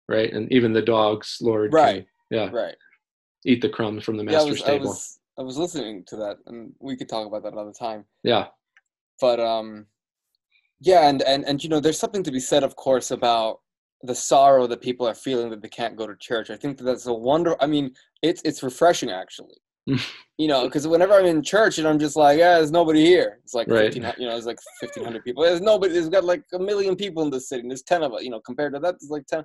right? And even the dogs, Lord, right, can, yeah, right, eat the crumbs from the master's yeah, I was, table. I was, I was listening to that, and we could talk about that another time. Yeah, but um, yeah, and and and you know, there's something to be said, of course, about the sorrow that people are feeling that they can't go to church. I think that that's a wonder. I mean, it's it's refreshing, actually. You know, because whenever I'm in church and I'm just like, yeah, there's nobody here. It's like, right. you know, it's like fifteen hundred people. There's nobody. There's got like a million people in this city. And there's ten of us, you know, compared to that, there's like ten.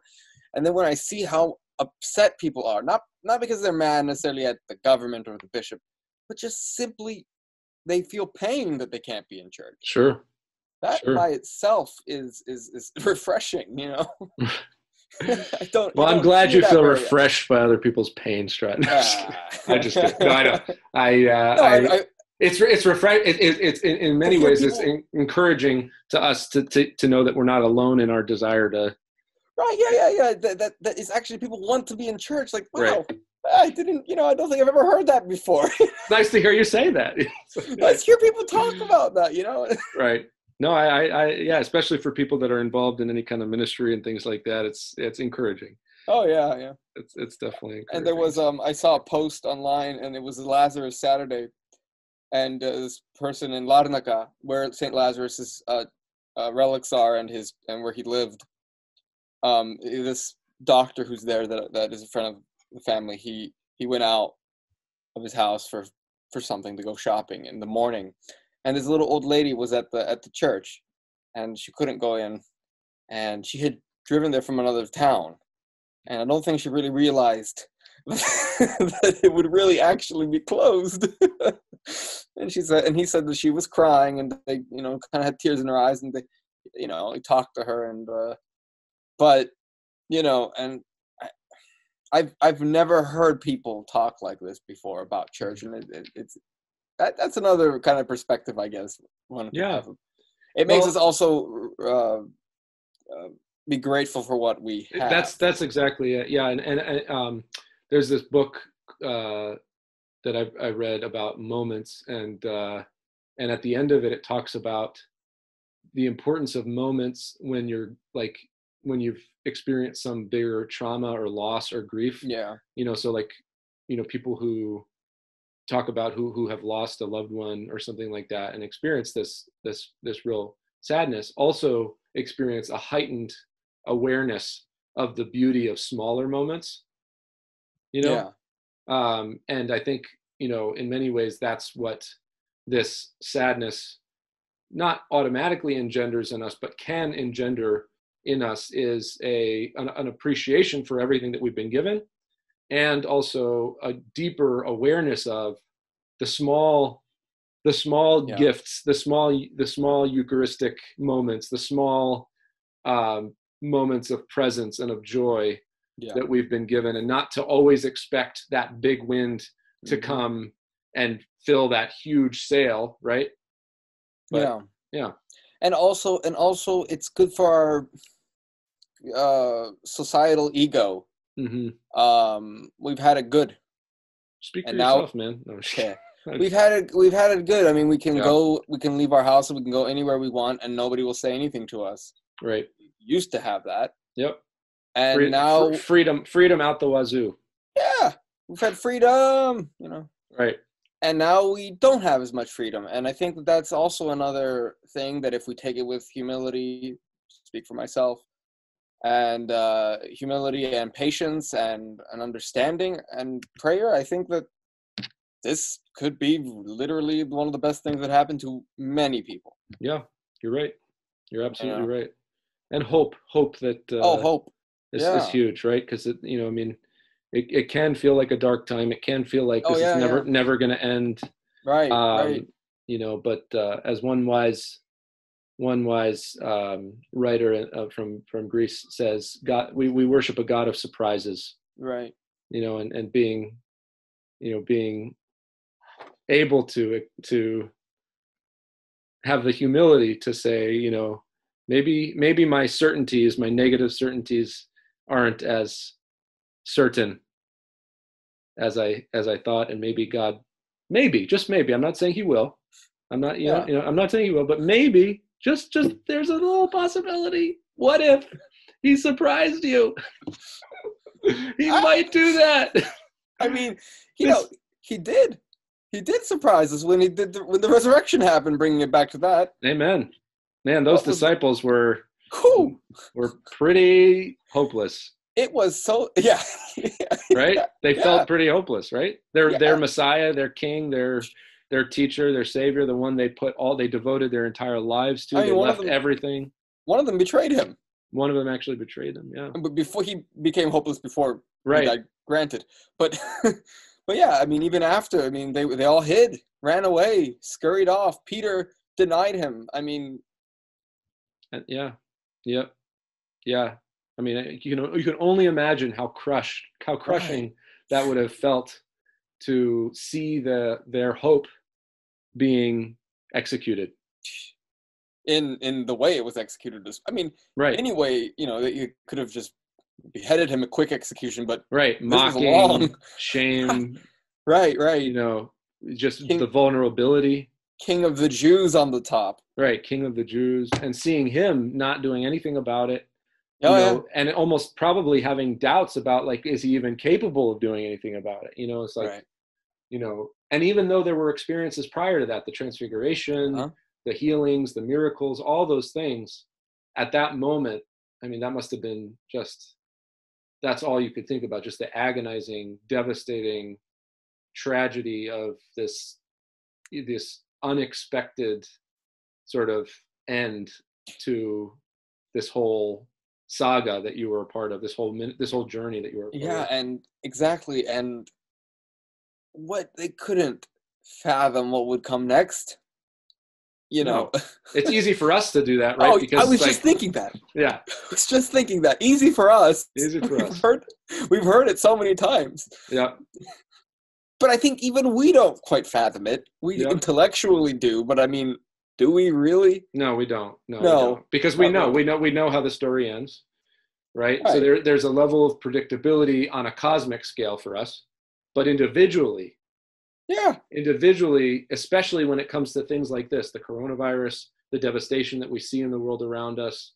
And then when I see how upset people are, not not because they're mad necessarily at the government or the bishop, but just simply they feel pain that they can't be in church. Sure. That sure. by itself is, is, is refreshing, you know. I don't, well, I'm don't glad you feel refreshed by other people's pain, Stratton. No, ah. I just no, I don't. I, uh, no, I, I it's it's refresh. It, it, it's in, in many ways people, it's in, encouraging to us to, to to know that we're not alone in our desire to. Right. Yeah. Yeah. Yeah. That that, that is actually people want to be in church. Like wow, right. I didn't. You know, I don't think I've ever heard that before. Nice to hear you say that. Let's hear people talk about that. You know. Right. No, I, I, yeah, especially for people that are involved in any kind of ministry and things like that, it's, it's encouraging. Oh yeah, yeah. It's, it's definitely encouraging. And there was, um, I saw a post online, and it was Lazarus Saturday, and uh, this person in Larnaca, where Saint Lazarus's uh, uh, relics are, and his, and where he lived. Um, this doctor who's there, that that is a friend of the family, he, he went out of his house for, for something to go shopping in the morning. And this little old lady was at the at the church, and she couldn't go in, and she had driven there from another town, and I don't think she really realized that it would really actually be closed. And she said, and he said that she was crying, and they, you know, kind of had tears in her eyes, and they, you know, he talked to her, and uh, but, you know, and I, I've I've never heard people talk like this before about church, and it, it, it's. that, that's another kind of perspective, I guess. One yeah. It makes well, us also uh, uh, be grateful for what we have. That's that's exactly it. Yeah, and and, and um, there's this book uh, that I, I read about moments, and uh, and at the end of it, it talks about the importance of moments when you're like when you've experienced some bigger trauma or loss or grief. Yeah. You know, so like, you know, people who talk about who who have lost a loved one or something like that and experience this this this real sadness also experience a heightened awareness of the beauty of smaller moments, you know? Yeah. Um, and I think, you know, in many ways, that's what this sadness not automatically engenders in us, but can engender in us is a an, an appreciation for everything that we've been given, and also a deeper awareness of the small, the small yeah. gifts, the small, the small Eucharistic moments, the small um, moments of presence and of joy yeah. that we've been given, and not to always expect that big wind mm-hmm. to come and fill that huge sail, right? But, yeah, yeah, and also, and also, it's good for our uh, societal ego. Mm-hmm. Um, we've had it good. Speak for yourself, man. No, okay. We've had it. We've had it good. I mean, we can yeah. go. We can leave our house, and we can go anywhere we want, and nobody will say anything to us. Right. We used to have that. Yep. And Free- now fr- freedom, freedom out the wazoo. Yeah, we've had freedom. You know. Right. And now we don't have as much freedom, and I think that that's also another thing that if we take it with humility, speak for myself. And uh, humility and patience and an understanding and prayer. I think that this could be literally one of the best things that happened to many people. Yeah, you're right. You're absolutely yeah. right. And hope, hope that uh, oh, hope is, yeah. is huge, right? Because it, you know, I mean, it, it can feel like a dark time. It can feel like this oh, yeah, is never yeah. never going to end, right? Um, right. You know, but uh, as one wise. One wise um, writer uh, from, from Greece says, "God, we, we worship a God of surprises." Right. You know, and, and being, you know, being able to to have the humility to say, you know, maybe maybe my certainties, my negative certainties, aren't as certain as I as I thought, and maybe God, maybe just maybe. I'm not saying He will. I'm not you yeah. know you know I'm not saying He will, but maybe. Just, just, there's a little possibility. What if he surprised you? He I, might do that. I mean, you this, know, he did. He did surprise us when he did the, when the resurrection happened. Bringing it back to that. Amen. Man, those was, disciples were cool. Were pretty hopeless. It was so yeah. Right? They yeah. felt pretty hopeless. Right? Their yeah. their Messiah, their King, their. Their teacher, their savior, the one they put all, they devoted their entire lives to. I mean, they left them, everything. One of them betrayed him. One of them actually betrayed him. Yeah. But before he became hopeless, before right, he died, granted. But, but yeah, I mean, even after, I mean, they they all hid, ran away, scurried off. Peter denied him. I mean, uh, yeah, yeah, yeah. I mean, you know, you can only imagine how crushed, how crushing right. that would have felt. To see the their hope being executed in in the way it was executed. I mean, right. Anyway, you know, that you could have just beheaded him a quick execution, but right, mocking, shame, right, right. You know, just king, the vulnerability. King of the Jews on the top, right? King of the Jews, and seeing him not doing anything about it. You oh, know, yeah. and almost probably having doubts about, like, is he even capable of doing anything about it? You know, it's like, right. you know, and even though there were experiences prior to that, the transfiguration, uh-huh. the healings, the miracles, all those things at that moment, I mean, that must have been just, that's all you could think about, just the agonizing, devastating tragedy of this, this unexpected sort of end to this whole saga that you were a part of, this whole min- this whole journey that you were a part yeah of. And exactly, and what they couldn't fathom what would come next, you know. No. It's easy for us to do that, right? Oh, because I was like, just thinking that yeah it's just thinking that easy for us easy for we've us heard, we've heard it so many times. Yeah But I think even we don't quite fathom it. We yeah. intellectually do, but I mean, do we really? No, we don't. No, no. We don't. Because we know, we know, we know how the story ends, right? right? So there, there's a level of predictability on a cosmic scale for us, but individually, yeah, individually, especially when it comes to things like this, the coronavirus, the devastation that we see in the world around us,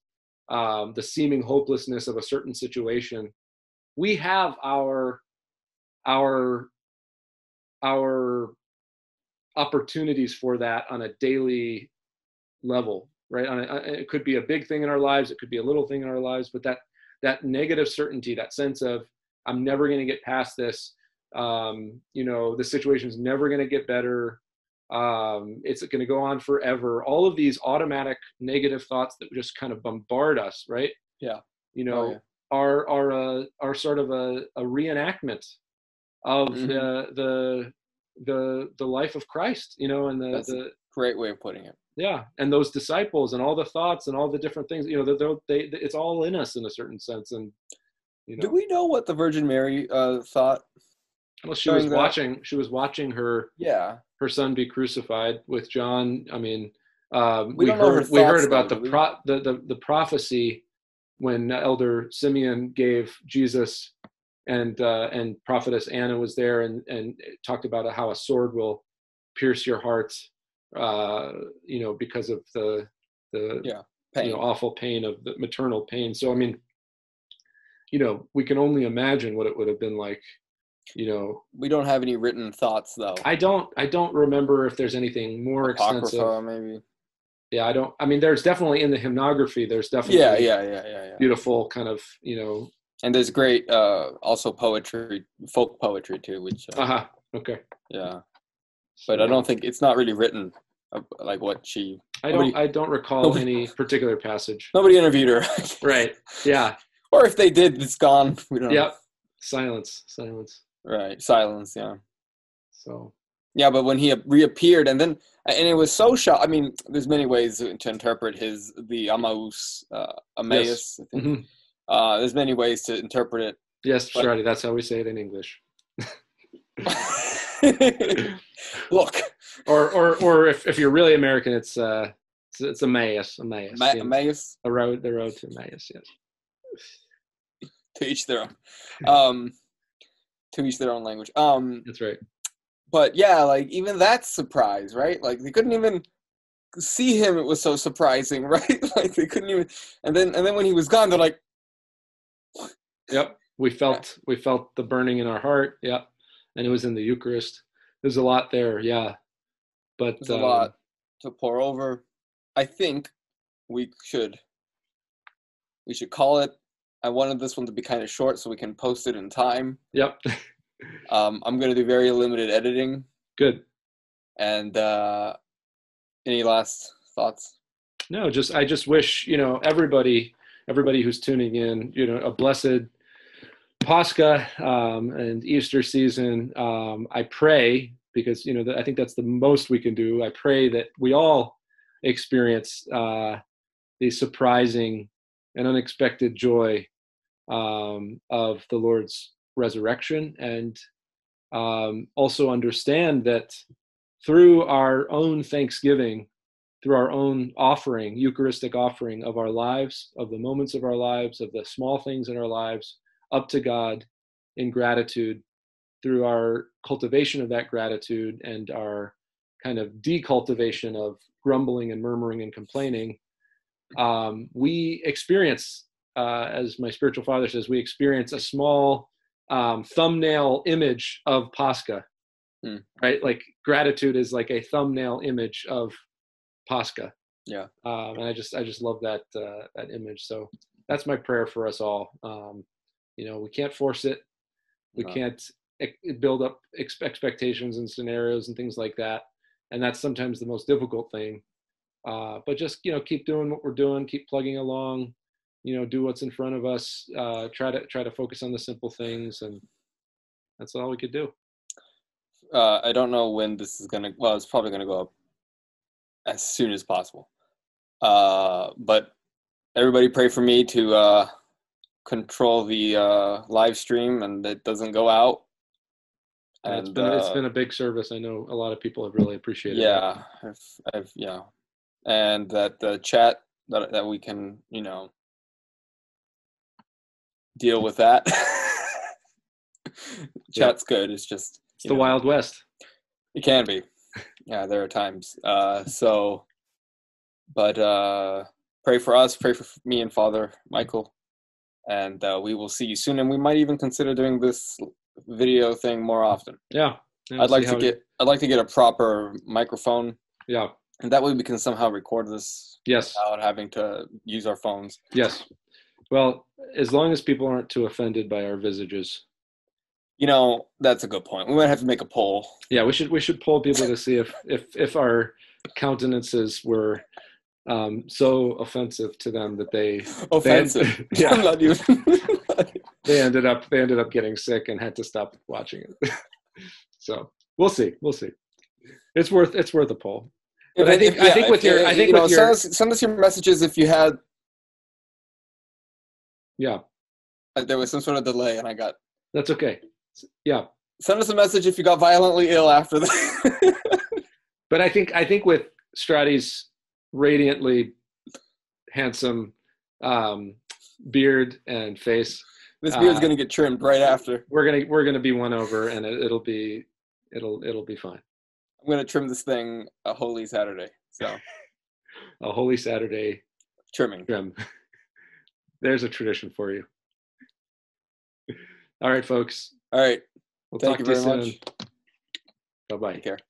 um, the seeming hopelessness of a certain situation, we have our, our, our opportunities for that on a daily level, right? On a, it could be a big thing in our lives, it could be a little thing in our lives, but that that negative certainty, that sense of I'm never going to get past this, um, you know, the situation's never going to get better, um, it's going to go on forever. All of these automatic negative thoughts that just kind of bombard us, right? Yeah, you know, oh, yeah. are are a, are sort of a, a reenactment of mm-hmm. the the the the life of Christ, you know, and the, That's the a great way of putting it. Yeah, and those disciples and all the thoughts and all the different things, you know, they, they, they it's all in us in a certain sense. And you know, do we know what the Virgin Mary uh, thought? Well, she was that? watching. She was watching her. Yeah, her son be crucified with John. I mean, um, we, we heard thoughts, we heard about though, the, pro- the the the prophecy when Elder Simeon gave Jesus. And uh, and prophetess Anna was there and, and talked about how a sword will pierce your heart, uh, you know, because of the the yeah, pain. You know, awful pain of the maternal pain. So I mean, you know, we can only imagine what it would have been like. You know, we don't have any written thoughts though. I don't. I don't remember if there's anything more Apocrypha, extensive. Maybe. Yeah, I don't. I mean, there's definitely in the hymnography. There's definitely yeah, yeah, yeah, yeah, yeah. beautiful kind of, you know. And there's great, uh, also poetry, folk poetry too, which. Uh huh. Okay. Yeah, but I don't think it's not really written, uh, like what she. I nobody, don't. I don't recall nobody, any particular passage. Nobody interviewed her. Right. Yeah. Or if they did, it's gone. We don't. Yep. Know. Silence. Silence. Right. Silence. Yeah. So. Yeah, but when he reappeared, and then, and it was so shock. I mean, there's many ways to interpret his the Emmaus, uh, Emmaus. Yes. I think. Mm-hmm. Uh, there's many ways to interpret it. Yes, but... Strati, that's how we say it in English. Look. Or or, or if, if you're really American, it's uh, it's, it's Emmaus, Emmaus. Ma- yes. Emmaus? A road, the road to Emmaus, yes. To each their own. Um, to each their own language. Um, that's right. But yeah, like even that's surprise, right? Like they couldn't even... see him, it was so surprising, right? Like they couldn't even... And then, and then when he was gone, they're like... Yep, we felt yeah. we felt the burning in our heart. Yep, and it was in the Eucharist. There's a lot there, yeah. But there's um, a lot to pour over. I think we should we should call it. I wanted this one to be kind of short so we can post it in time. Yep. um, I'm going to do very limited editing. Good. And uh, any last thoughts? No, just I just wish you know everybody everybody who's tuning in, you know, a blessed Pascha um, and Easter season. Um, I pray, because, you know, the, I think that's the most we can do. I pray that we all experience uh, the surprising and unexpected joy um, of the Lord's resurrection, and um, also understand that through our own thanksgiving, through our own offering, Eucharistic offering of our lives, of the moments of our lives, of the small things in our lives, up to God in gratitude, through our cultivation of that gratitude and our kind of decultivation of grumbling and murmuring and complaining, um, we experience, uh, as my spiritual father says, we experience a small um, thumbnail image of Pascha, hmm. right? Like gratitude is like a thumbnail image of Pascha. Yeah. Um, and I just, I just love that, uh, that image. So that's my prayer for us all. Um, you know, we can't force it. We no. can't e- build up ex- expectations and scenarios and things like that. And that's sometimes the most difficult thing. Uh, but just, you know, keep doing what we're doing, keep plugging along, you know, do what's in front of us. Uh, try to, try to focus on the simple things. And that's all we could do. Uh, I don't know when this is going to, well, it's probably going to go up as soon as possible. Uh, but everybody pray for me to uh, control the uh, live stream and that doesn't go out. And, yeah, it's been uh, it's been a big service. I know a lot of people have really appreciated yeah, it. Yeah, I've, I've, yeah, and that the chat that that we can, you know, deal with that. Chat's yeah. good. It's just it's the know, Wild West. It can be. Yeah, there are times. Uh, so, but uh, pray for us. Pray for me and Father Michael, and uh, we will see you soon. And we might even consider doing this video thing more often. Yeah, yeah I'd like to get. It... I'd like to get a proper microphone. Yeah, and that way we can somehow record this. Yes, without having to use our phones. Yes. Well, as long as people aren't too offended by our visages. You know, that's a good point. We might have to make a poll. Yeah, we should we should poll people to see if if if our countenances were um, so offensive to them that they offensive. They, yeah, I'm not even. They ended up they ended up getting sick and had to stop watching it. So we'll see, we'll see. It's worth it's worth a poll. But if, I think if, yeah, I think with your I think you know, with your, send us, send us your messages if you had. Yeah, there was some sort of delay, and I got. That's okay. Yeah. Send us a message if you got violently ill after that. But I think I think with Strati's radiantly handsome um, beard and face, this beard's uh, going to get trimmed right after. We're gonna we're gonna be won over, and it, it'll be it'll it'll be fine. I'm gonna trim this thing a Holy Saturday. So a Holy Saturday trimming. Trim. There's a tradition for you. All right, folks. All right. We'll Thank talk you to very you soon. Much. Bye-bye. Take care.